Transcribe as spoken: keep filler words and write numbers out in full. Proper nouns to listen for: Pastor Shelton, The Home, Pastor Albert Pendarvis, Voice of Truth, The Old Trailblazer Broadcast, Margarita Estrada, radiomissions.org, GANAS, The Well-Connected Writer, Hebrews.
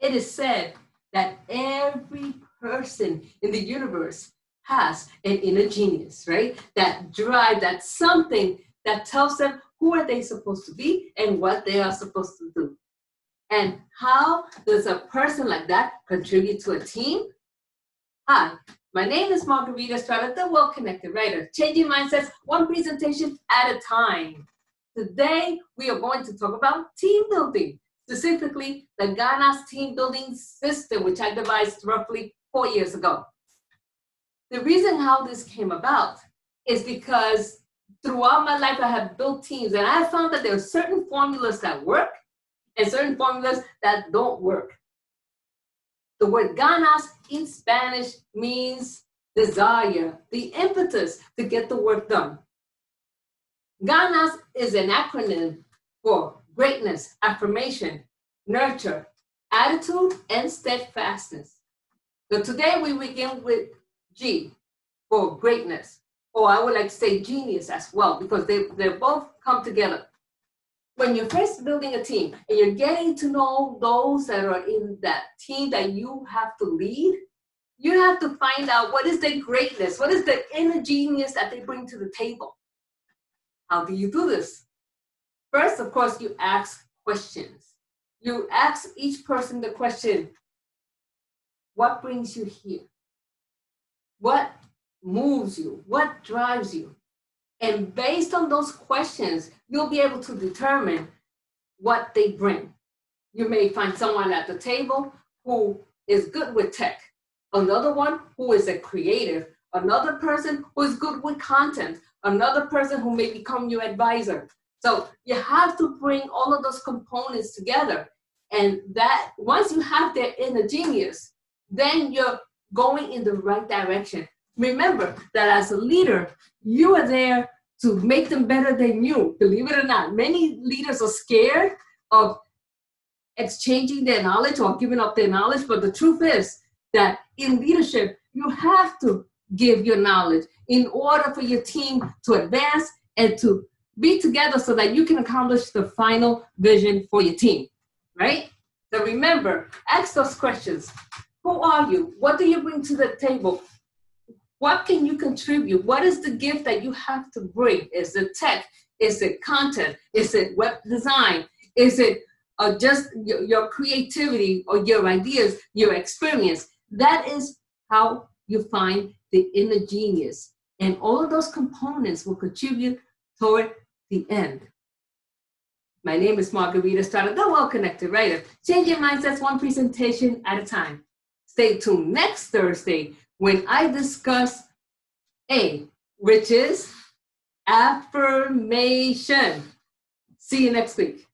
It is said that every person in the universe has an inner genius, right? That drive, that something that tells them who are they supposed to be and what they are supposed to do. And how does a person like that contribute to a team? Hi, my name is Margarita Estrada, the Well-Connected Writer, changing mindsets one presentation at a time. Today, we are going to talk about team building, specifically the GANAS team building system, which I devised roughly four years ago. The reason how this came about is because throughout my life, I have built teams, and I have found that there are certain formulas that work and certain formulas that don't work. The word ganas in Spanish means desire, the impetus to get the work done. GANAS is an acronym for greatness, affirmation, nurture, attitude, and steadfastness. So today we begin with G for greatness, or I would like to say genius as well, because they, they both come together. When you're first building a team and you're getting to know those that are in that team that you have to lead, you have to find out what is their greatness, what is the inner genius that they bring to the table. How do you do this? First, of course, you ask questions. You ask each person the question, what brings you here? What moves you? What drives you? And based on those questions, you'll be able to determine what they bring. You may find someone at the table who is good with tech, another one who is a creative, another person who is good with content, another person who may become your advisor. So you have to bring all of those components together. And that once you have their inner genius, then you're going in the right direction. Remember that as a leader, you are there to make them better than you, believe it or not. Many leaders are scared of exchanging their knowledge or giving up their knowledge, but the truth is that in leadership, you have to give your knowledge in order for your team to advance and to be together so that you can accomplish the final vision for your team, right? So remember, ask those questions. Who are you? What do you bring to the table? What can you contribute? What is the gift that you have to bring? Is it tech? Is it content? Is it web design? Is it uh, just your, your creativity or your ideas, your experience? That is how you find the inner genius. And all of those components will contribute toward the end. My name is Margarita Estrada, the Well-Connected Writer, changing mindsets one presentation at a time. Stay tuned next Thursday when I discuss A, which is affirmation. See you next week.